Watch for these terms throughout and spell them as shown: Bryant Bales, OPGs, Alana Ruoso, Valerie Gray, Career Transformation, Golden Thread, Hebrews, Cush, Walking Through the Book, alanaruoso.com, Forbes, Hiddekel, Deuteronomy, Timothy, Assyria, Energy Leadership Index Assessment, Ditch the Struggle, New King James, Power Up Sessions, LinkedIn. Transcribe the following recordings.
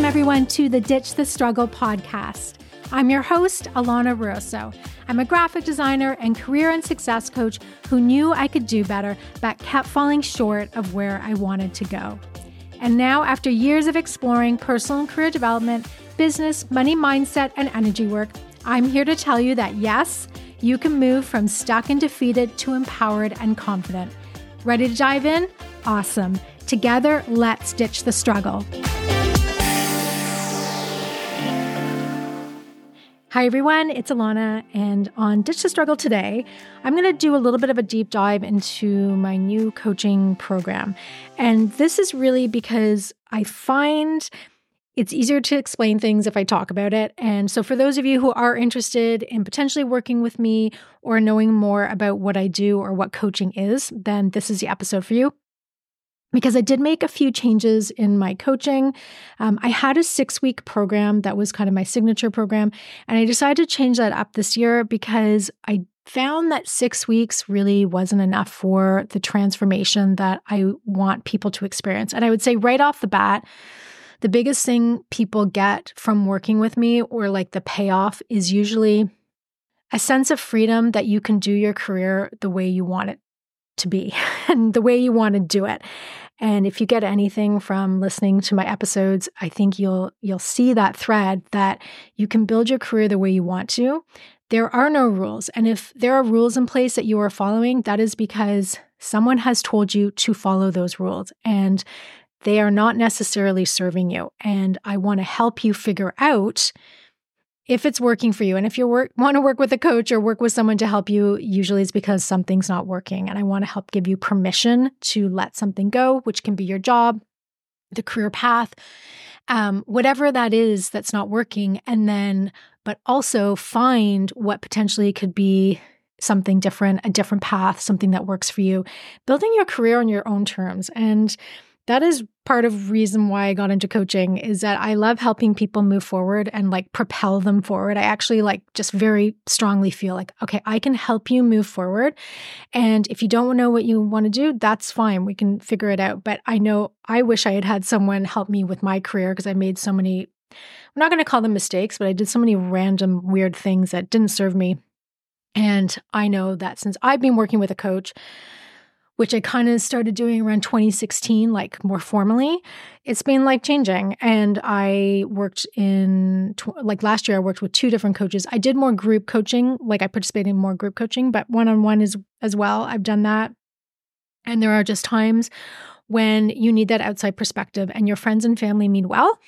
Welcome everyone to the Ditch the Struggle podcast. I'm your host, Alana Ruoso. I'm a graphic designer and career and success coach who knew I could do better, but kept falling short of where I wanted to go. And now, after years of exploring personal and career development, business, money mindset, and energy work, I'm here to tell you that yes, you can move from stuck and defeated to empowered and confident. Ready to dive in? Awesome. Together, let's ditch the struggle. Hi everyone, it's Alana, and on Ditch the Struggle today, I'm going to do a little bit of a deep dive into my new coaching program. And this is really because I find it's easier to explain things if I talk about it. And so for those of you who are interested in potentially working with me or knowing more about what I do or what coaching is, then this is the episode for you. Because I did make a few changes in my coaching. I had a 6-week program that was kind of my signature program, and I decided to change that up this year because I found that 6 weeks really wasn't enough for the transformation that I want people to experience. And I would say right off the bat, the biggest thing people get from working with me, or like the payoff, is usually a sense of freedom that you can do your career the way you want it to be and the way you want to do it. And if you get anything from listening to my episodes, I think you'll see that thread that you can build your career the way you want to. There are no rules. And if there are rules in place that you are following, that is because someone has told you to follow those rules and they are not necessarily serving you. And I want to help you figure out if it's working for you. And if you want to work with a coach or work with someone to help you, usually it's because something's not working. And I want to help give you permission to let something go, which can be your job, the career path, whatever that is that's not working. And then, but also find what potentially could be something different, a different path, something that works for you, building your career on your own terms. And that is part of the reason why I got into coaching, is that I love helping people move forward and like propel them forward. I actually like just very strongly feel like, okay, I can help you move forward. And if you don't know what you want to do, that's fine. We can figure it out. But I know I wish I had had someone help me with my career because I made so many, I'm not going to call them mistakes, but I did so many random weird things that didn't serve me. And I know that since I've been working with a coach, which I kind of started doing around 2016, like more formally, it's been life changing. And I worked in, like last year, I worked with 2 different coaches. I did more group coaching, like I participated in more group coaching, but one-on-one is as well. I've done that. And there are just times when you need that outside perspective, and your friends and family mean well,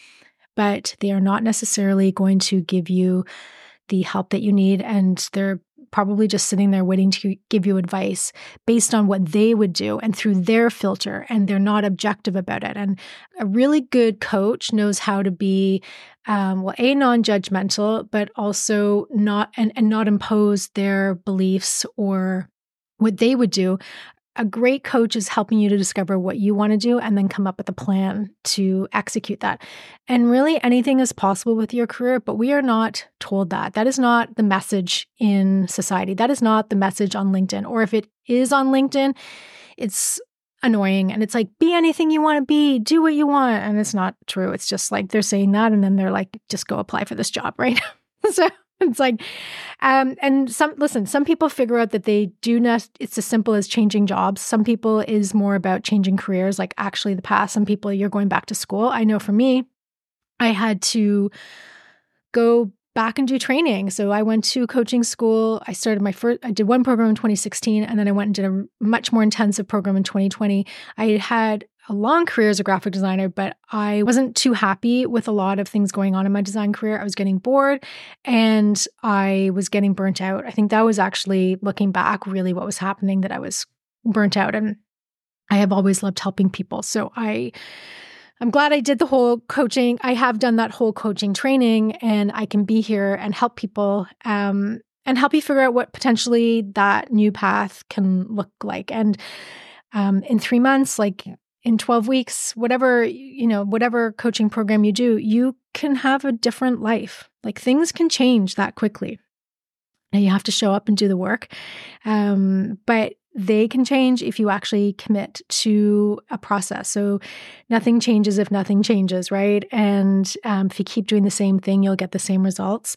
but they are not necessarily going to give you the help that you need. And they're probably just sitting there waiting to give you advice based on what they would do and through their filter, and they're not objective about it. And a really good coach knows how to be, non-judgmental, but also not impose their beliefs or what they would do. A great coach is helping you to discover what you want to do and then come up with a plan to execute that. And really anything is possible with your career, but we are not told that. That is not the message in society. That is not the message on LinkedIn. Or if it is on LinkedIn, it's annoying and it's like, be anything you want to be, do what you want. And it's not true. It's just like they're saying that and then they're like, just go apply for this job, right? So it's like, and some people figure out that they do not, it's as simple as changing jobs. Some people is more about changing careers, like actually the past. Some people, you're going back to school. I know for me, I had to go back and do training. So I went to coaching school. I did one program in 2016, and then I went and did a much more intensive program in 2020. I had a long career as a graphic designer, but I wasn't too happy with a lot of things going on in my design career. I was getting bored and I was getting burnt out. I think that was actually, looking back, really what was happening, that I was burnt out. And I have always loved helping people. So I'm glad I did the whole coaching. I have done that whole coaching training, and I can be here and help people and help you figure out what potentially that new path can look like. And in 3 months, like in 12 weeks, whatever coaching program you do, you can have a different life. Like things can change that quickly. Now you have to show up and do the work. But They can change if you actually commit to a process. So nothing changes if nothing changes, right? And if you keep doing the same thing, you'll get the same results.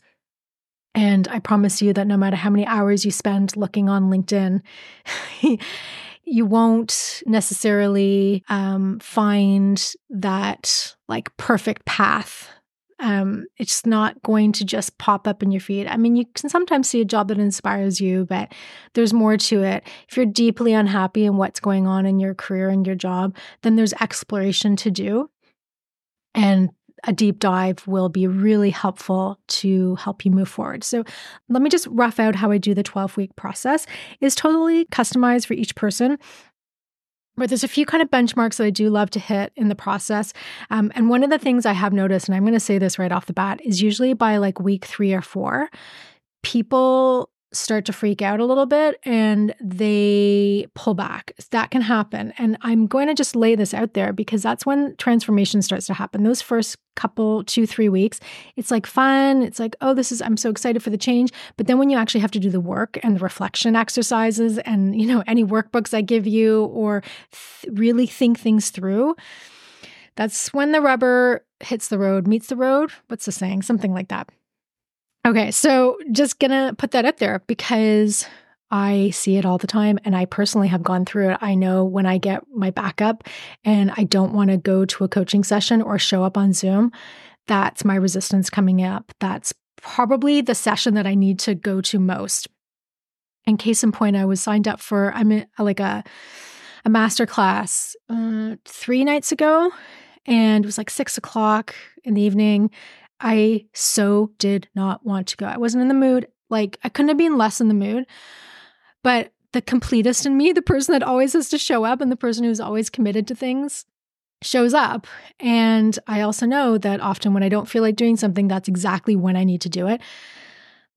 And I promise you that no matter how many hours you spend looking on LinkedIn, you won't necessarily find that like perfect path. It's not going to just pop up in your feed. I mean, you can sometimes see a job that inspires you, but there's more to it. If you're deeply unhappy in what's going on in your career and your job, then there's exploration to do. And a deep dive will be really helpful to help you move forward. So let me just rough out how I do the 12-week process. It's totally customized for each person, but there's a few kind of benchmarks that I do love to hit in the process. And one of the things I have noticed, and I'm going to say this right off the bat, is usually by like week 3 or 4, people start to freak out a little bit and they pull back. That can happen. And I'm going to just lay this out there because that's when transformation starts to happen. Those first couple, 2-3 weeks, it's like fun. It's like, oh, I'm so excited for the change. But then when you actually have to do the work and the reflection exercises and, any workbooks I give you or really think things through, that's when the rubber hits the road, meets the road. What's the saying? Something like that. Okay, so just gonna put that up there because I see it all the time and I personally have gone through it. I know when I get my back up and I don't want to go to a coaching session or show up on Zoom, that's my resistance coming up. That's probably the session that I need to go to most. And case in point, I was signed up for a masterclass 3 nights ago, and it was like 6:00 in the evening. I so did not want to go. I wasn't in the mood. Like, I couldn't have been less in the mood. But the completest in me, the person that always has to show up and the person who's always committed to things, shows up. And I also know that often when I don't feel like doing something, that's exactly when I need to do it.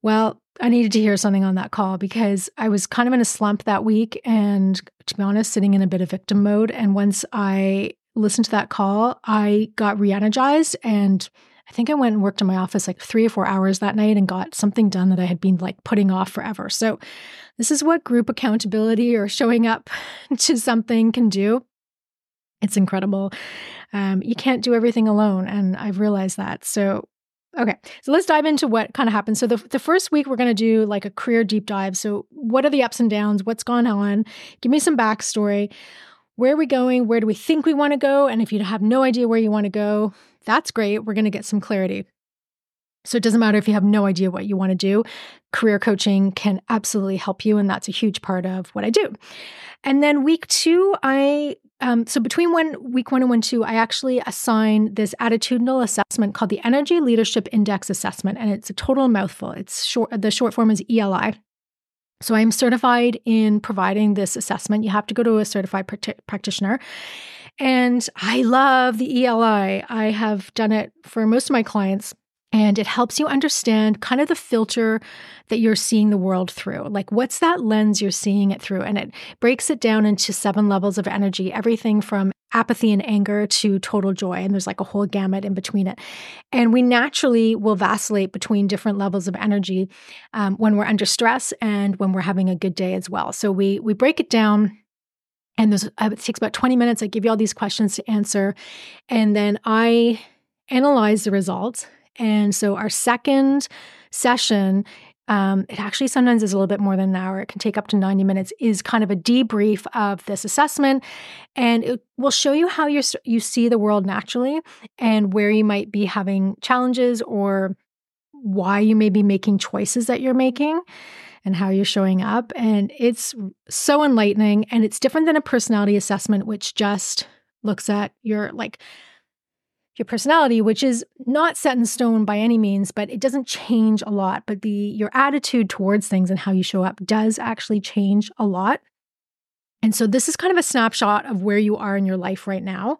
Well, I needed to hear something on that call because I was kind of in a slump that week and, to be honest, sitting in a bit of victim mode. And once I listened to that call, I got re-energized, and I think I went and worked in my office like 3 or 4 hours that night and got something done that I had been like putting off forever. So this is what group accountability or showing up to something can do. It's incredible. You can't do everything alone. And I've realized that. So, okay. So let's dive into what kind of happened. So the first week, we're going to do like a career deep dive. So what are the ups and downs? What's gone on? Give me some backstory. Where are we going? Where do we think we want to go? And if you have no idea where you want to go, that's great. We're going to get some clarity. So it doesn't matter if you have no idea what you want to do. Career coaching can absolutely help you. And that's a huge part of what I do. And then week 2, so between week 1 and 1-2, I actually assign this attitudinal assessment called the Energy Leadership Index Assessment. And it's a total mouthful. It's short. The short form is ELI. So I'm certified in providing this assessment. You have to go to a certified practitioner. And I love the ELI. I have done it for most of my clients, and it helps you understand kind of the filter that you're seeing the world through. Like, what's that lens you're seeing it through? And it breaks it down into 7 levels of energy, everything from apathy and anger to total joy. And there's like a whole gamut in between it. And we naturally will vacillate between different levels of energy when we're under stress and when we're having a good day as well. So we break it down. And it takes about 20 minutes. I give you all these questions to answer. And then I analyze the results. And so our second session, it actually sometimes is a little bit more than an hour. It can take up to 90 minutes, is kind of a debrief of this assessment. And it will show you how you see the world naturally and where you might be having challenges or why you may be making choices that you're making, and how you're showing up. And it's so enlightening. And it's different than a personality assessment, which just looks at your personality, which is not set in stone by any means, but it doesn't change a lot. But your attitude towards things and how you show up does actually change a lot. And so this is kind of a snapshot of where you are in your life right now.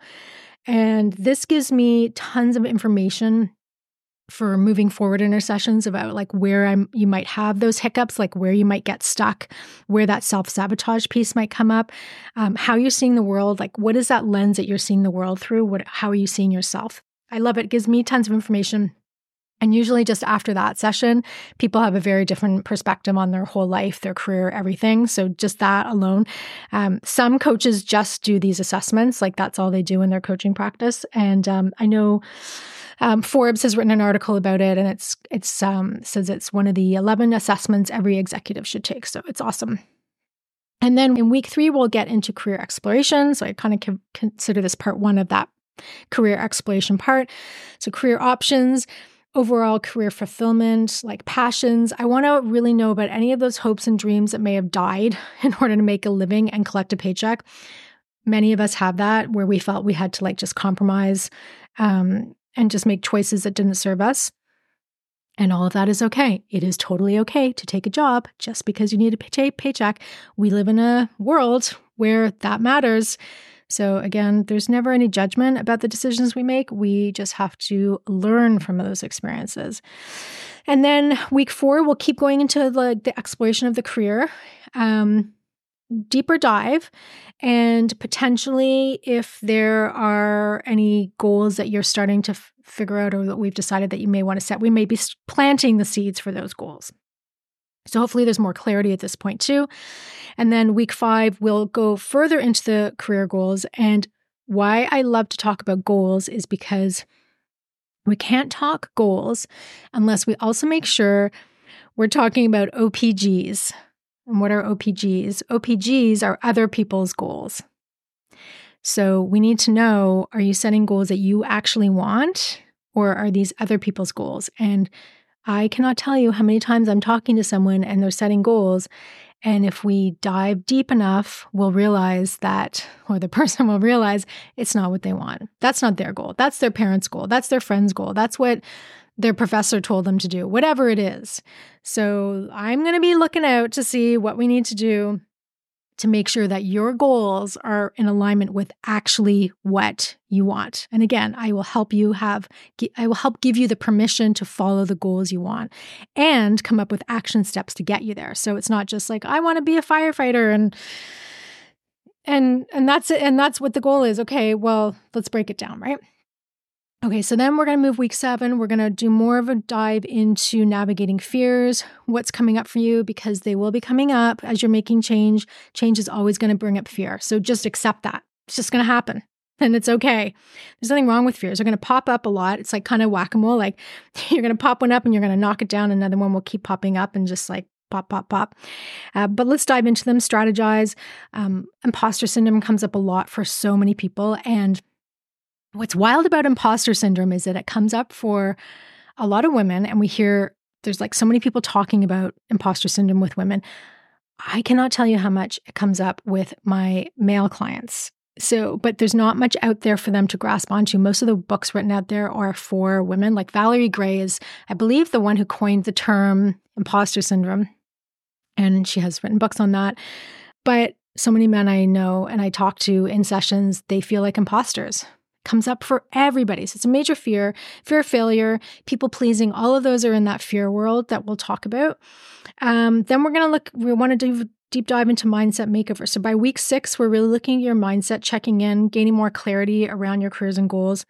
And this gives me tons of information for moving forward in our sessions about like where you might have those hiccups, like where you might get stuck, where that self-sabotage piece might come up, how you're seeing the world, like what is that lens that you're seeing the world through? How are you seeing yourself? I love it. It gives me tons of information. And usually just after that session, people have a very different perspective on their whole life, their career, everything. So just that alone. Some coaches just do these assessments, like that's all they do in their coaching practice. And I know Forbes has written an article about it, and it says it's one of the 11 assessments every executive should take. So it's awesome. And then in week 3, we'll get into career exploration. So I kind of consider this part 1 of that career exploration part. So career options, overall career fulfillment, like passions. I want to really know about any of those hopes and dreams that may have died in order to make a living and collect a paycheck. Many of us have that, where we felt we had to just compromise and just make choices that didn't serve us. And all of that is okay. It is totally okay to take a job just because you need a paycheck. We live in a world where that matters. So again, there's never any judgment about the decisions we make. We just have to learn from those experiences. And then week 4, we'll keep going into the exploration of the career, deeper dive, and potentially if there are any goals that you're starting to figure out or that we've decided that you may want to set, we may be planting the seeds for those goals. So hopefully there's more clarity at this point too. And then week 5, we'll go further into the career goals. And why I love to talk about goals is because we can't talk goals unless we also make sure we're talking about OPGs. And what are OPGs? OPGs are other people's goals. So we need to know, are you setting goals that you actually want, or are these other people's goals? And I cannot tell you how many times I'm talking to someone and they're setting goals. And if we dive deep enough, we'll realize that, or the person will realize, it's not what they want. That's not their goal. That's their parents' goal. That's their friend's goal. That's what their professor told them to do, whatever it is. So I'm going to be looking out to see what we need to do to make sure that your goals are in alignment with actually what you want. And again, I will help give you the permission to follow the goals you want and come up with action steps to get you there. So it's not just like, I want to be a firefighter and that's it. And that's what the goal is. Okay, well, let's break it down, right? Okay, so then we're going to move week 7. We're going to do more of a dive into navigating fears, what's coming up for you, because they will be coming up as you're making change. Change is always going to bring up fear. So just accept that. It's just going to happen, and it's okay. There's nothing wrong with fears. They're going to pop up a lot. It's like kind of whack-a-mole. Like you're going to pop one up and you're going to knock it down. Another one will keep popping up and just like pop, pop, pop. But let's dive into them, strategize. Imposter syndrome comes up a lot for so many people, and what's wild about imposter syndrome is that it comes up for a lot of women, and we hear there's so many people talking about imposter syndrome with women. I cannot tell you how much it comes up with my male clients. So, but there's not much out there for them to grasp onto. Most of the books written out there are for women. Like Valerie Gray is, I believe, the one who coined the term imposter syndrome, and she has written books on that. But so many men I know and I talk to in sessions, they feel like imposters. Comes up for everybody. So it's a major fear of failure, people pleasing, all of those are in that fear world that we'll talk about. Then we want to do a deep dive into mindset makeover. So by week 6, we're really looking at your mindset, checking in, gaining more clarity around your careers and goals,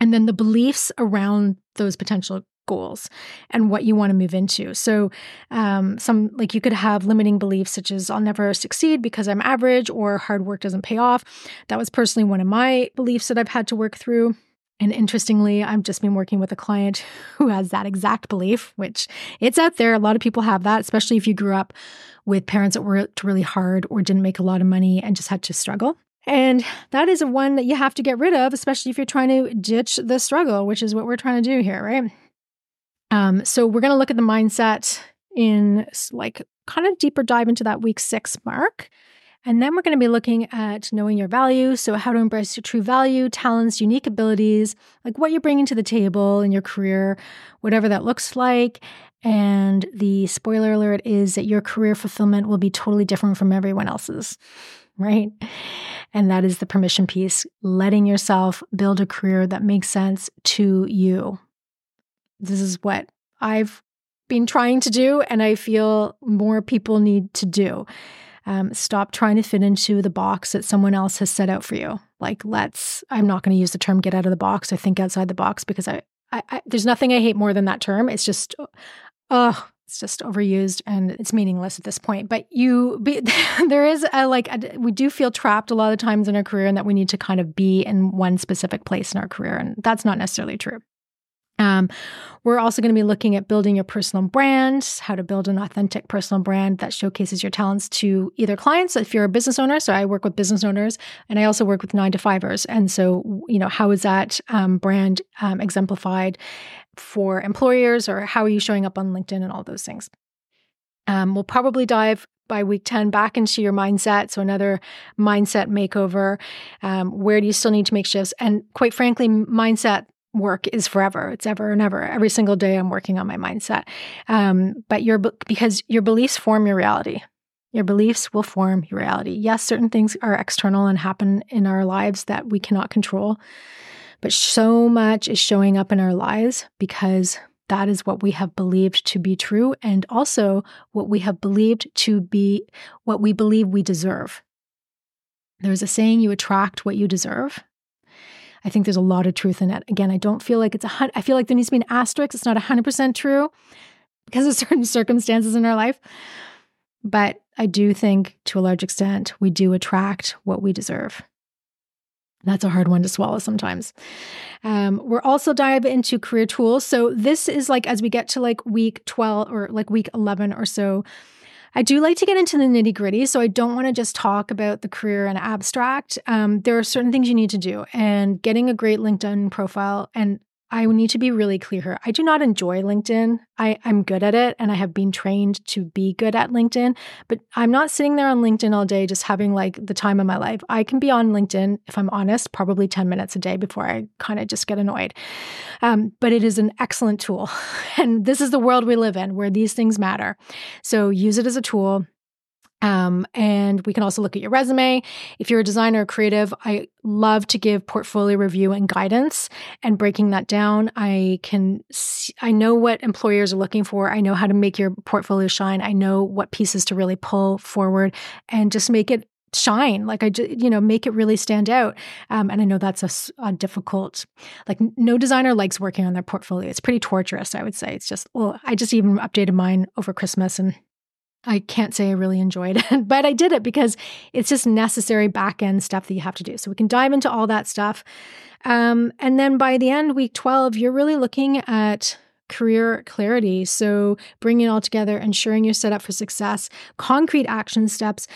and then the beliefs around those potential goals and what you want to move into. So some, like, you could have limiting beliefs such as I'll never succeed because I'm average, or hard work doesn't pay off. That was personally one of my beliefs that I've had to work through. And interestingly, I've just been working with a client who has that exact belief, which it's out there. A lot of people have that, especially if you grew up with parents that worked really hard or didn't make a lot of money and just had to struggle. And that is one that you have to get rid of, especially if you're trying to ditch the struggle, which is what we're trying to do here, right? So we're going to look at the mindset in kind of deeper dive into that week 6 mark. And then we're going to be looking at knowing your value. So how to embrace your true value, talents, unique abilities, like what you're bringing to the table in your career, whatever that looks like. And the spoiler alert is that your career fulfillment will be totally different from everyone else's, right? And that is the permission piece, letting yourself build a career that makes sense to you. This is what I've been trying to do, and I feel more people need to do. Stop trying to fit into the box that someone else has set out for you. I'm not going to use the term get out of the box or think outside the box, because I, There's nothing I hate more than that term. It's just, it's just overused and it's meaningless at this point. But there is we do feel trapped a lot of times in our career, and that we need to kind of be in one specific place in our career. And that's not necessarily true. We're also going to be looking at building your personal brand, how to build an authentic personal brand that showcases your talents to either clients, if you're a business owner. So I work with business owners, and I also work with 9-to-5ers. And so, how is that brand exemplified for employers, or how are you showing up on LinkedIn and all those things? We'll probably dive by week 10 back into your mindset. So another mindset makeover. Where do you still need to make shifts? And quite frankly, mindset work is forever. It's ever and ever. Every single day I'm working on my mindset. Because your beliefs form your reality. Your beliefs will form your reality. Yes, certain things are external and happen in our lives that we cannot control, but so much is showing up in our lives because that is what we have believed to be true, and also what we have believed to be what we believe we deserve. There's a saying, you attract what you deserve. I think there's a lot of truth in that. Again, I don't feel like I feel like there needs to be an asterisk. It's not 100% true because of certain circumstances in our life. But I do think, to a large extent, we do attract what we deserve. That's a hard one to swallow sometimes. We're also dive into career tools. So this is as we get to week 12 or week 11 or so, I do like to get into the nitty gritty, so I don't want to just talk about the career and abstract. There are certain things you need to do, and getting a great LinkedIn profile. And I need to be really clear here. I do not enjoy LinkedIn. I'm good at it, and I have been trained to be good at LinkedIn, but I'm not sitting there on LinkedIn all day just having the time of my life. I can be on LinkedIn, if I'm honest, probably 10 minutes a day before I kind of just get annoyed. But it is an excellent tool. And this is the world we live in where these things matter. So use it as a tool. And we can also look at your resume. If you're a designer or creative, I love to give portfolio review and guidance, and breaking that down. I know what employers are looking for. I know how to make your portfolio shine. I know what pieces to really pull forward and just make it shine. Make it really stand out. And I know that's a difficult, no designer likes working on their portfolio. It's pretty torturous, I would say. It's just, I just even updated mine over Christmas, and I can't say I really enjoyed it, but I did it because it's just necessary back-end stuff that you have to do. So we can dive into all that stuff. And then by the end, week 12, you're really looking at career clarity. So bringing it all together, ensuring you're set up for success, concrete action steps,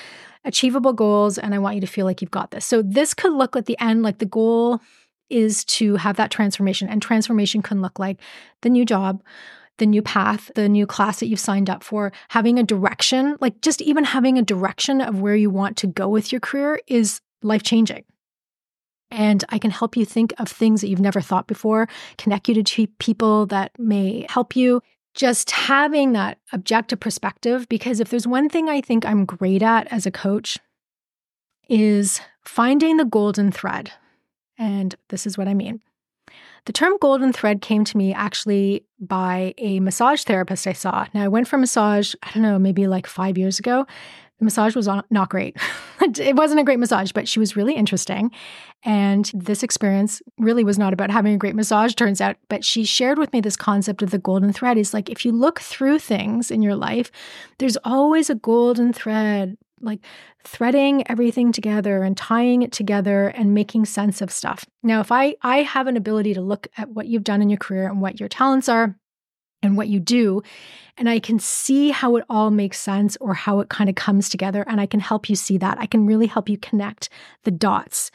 achievable goals, and I want you to feel like you've got this. So this could look at the end, the goal is to have that transformation, and transformation can look like the new job, the new path, the new class that you've signed up for. Having a direction, just even having a direction of where you want to go with your career is life-changing. And I can help you think of things that you've never thought before, connect you to people that may help you. Just having that objective perspective, because if there's one thing I think I'm great at as a coach is finding the golden thread. And this is what I mean. The term golden thread came to me actually by a massage therapist I saw. Now, I went for massage, I don't know, maybe 5 years ago. The massage was not great. It wasn't a great massage, but she was really interesting. And this experience really was not about having a great massage, turns out. But she shared with me this concept of the golden thread. It's if you look through things in your life, there's always a golden thread, threading everything together and tying it together and making sense of stuff. Now, if I have an ability to look at what you've done in your career and what your talents are and what you do, and I can see how it all makes sense or how it kind of comes together, and I can help you see that. I can really help you connect the dots.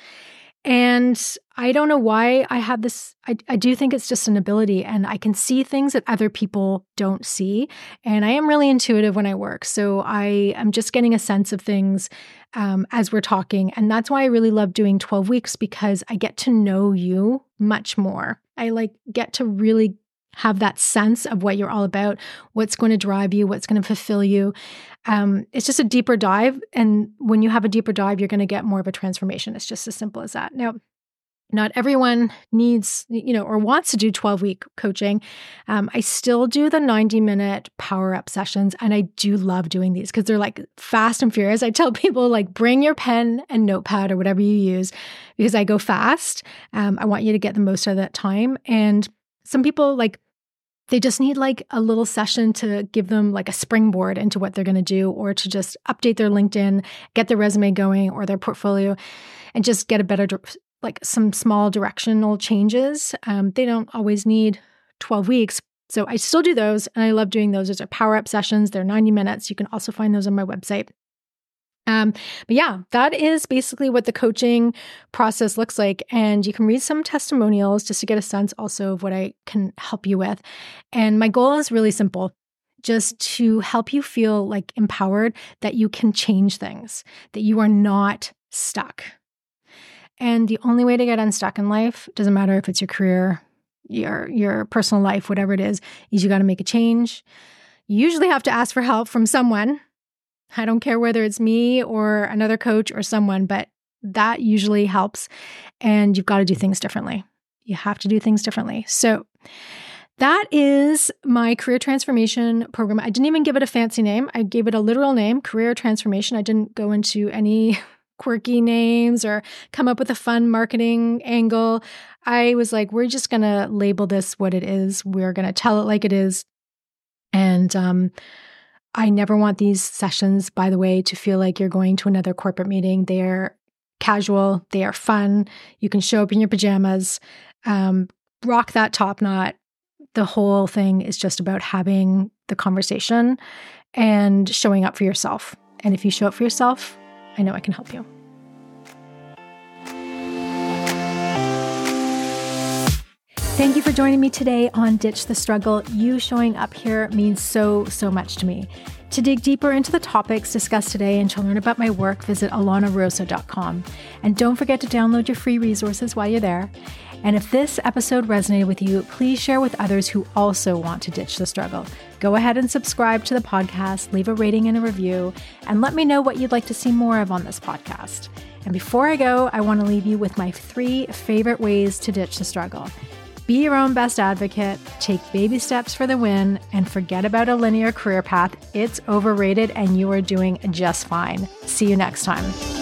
And I don't know why I have this. I do think it's just an ability, and I can see things that other people don't see. And I am really intuitive when I work. So I am just getting a sense of things as we're talking. And that's why I really love doing 12 weeks, because I get to know you much more. I get to really have that sense of what you're all about, what's going to drive you, what's going to fulfill you. It's just a deeper dive. And when you have a deeper dive, you're going to get more of a transformation. It's just as simple as that. Now, not everyone needs, or wants to do 12-week coaching. I still do the 90-minute power-up sessions, and I do love doing these because they're fast and furious. I tell people bring your pen and notepad or whatever you use because I go fast. I want you to get the most out of that time. And some people, like, they just need like a little session to give them like a springboard into what they're going to do, or to just update their LinkedIn, get their resume going or their portfolio, and just get a better, like some small directional changes. They don't always need 12 weeks. So I still do those, and I love doing those. Those are power-up sessions. They're 90 minutes. You can also find those on my website. But yeah, that is basically what the coaching process looks like. And you can read some testimonials just to get a sense also of what I can help you with. And my goal is really simple, just to help you feel like empowered, that you can change things, that you are not stuck. And the only way to get unstuck in life, doesn't matter if it's your career, your personal life, whatever it is you got to make a change. You usually have to ask for help from someone. I don't care whether it's me or another coach or someone, but that usually helps. And you've got to do things differently. You have to do things differently. So that is my career transformation program. I didn't even give it a fancy name. I gave it a literal name, career transformation. I didn't go into any quirky names or come up with a fun marketing angle. I was like, we're just going to label this what it is. We're going to tell it like it is. And, I never want these sessions, by the way, to feel like you're going to another corporate meeting. They are casual. They are fun. You can show up in your pajamas, rock that top knot. The whole thing is just about having the conversation and showing up for yourself. And if you show up for yourself, I know I can help you. Thank you for joining me today on Ditch the Struggle. You showing up here means so, so much to me. To dig deeper into the topics discussed today and to learn about my work, visit alanaruoso.com. And don't forget to download your free resources while you're there. And if this episode resonated with you, please share with others who also want to ditch the struggle. Go ahead and subscribe to the podcast, leave a rating and a review, and let me know what you'd like to see more of on this podcast. And before I go, I want to leave you with my 3 favorite ways to ditch the struggle. Be your own best advocate, take baby steps for the win, and forget about a linear career path. It's overrated and you are doing just fine. See you next time.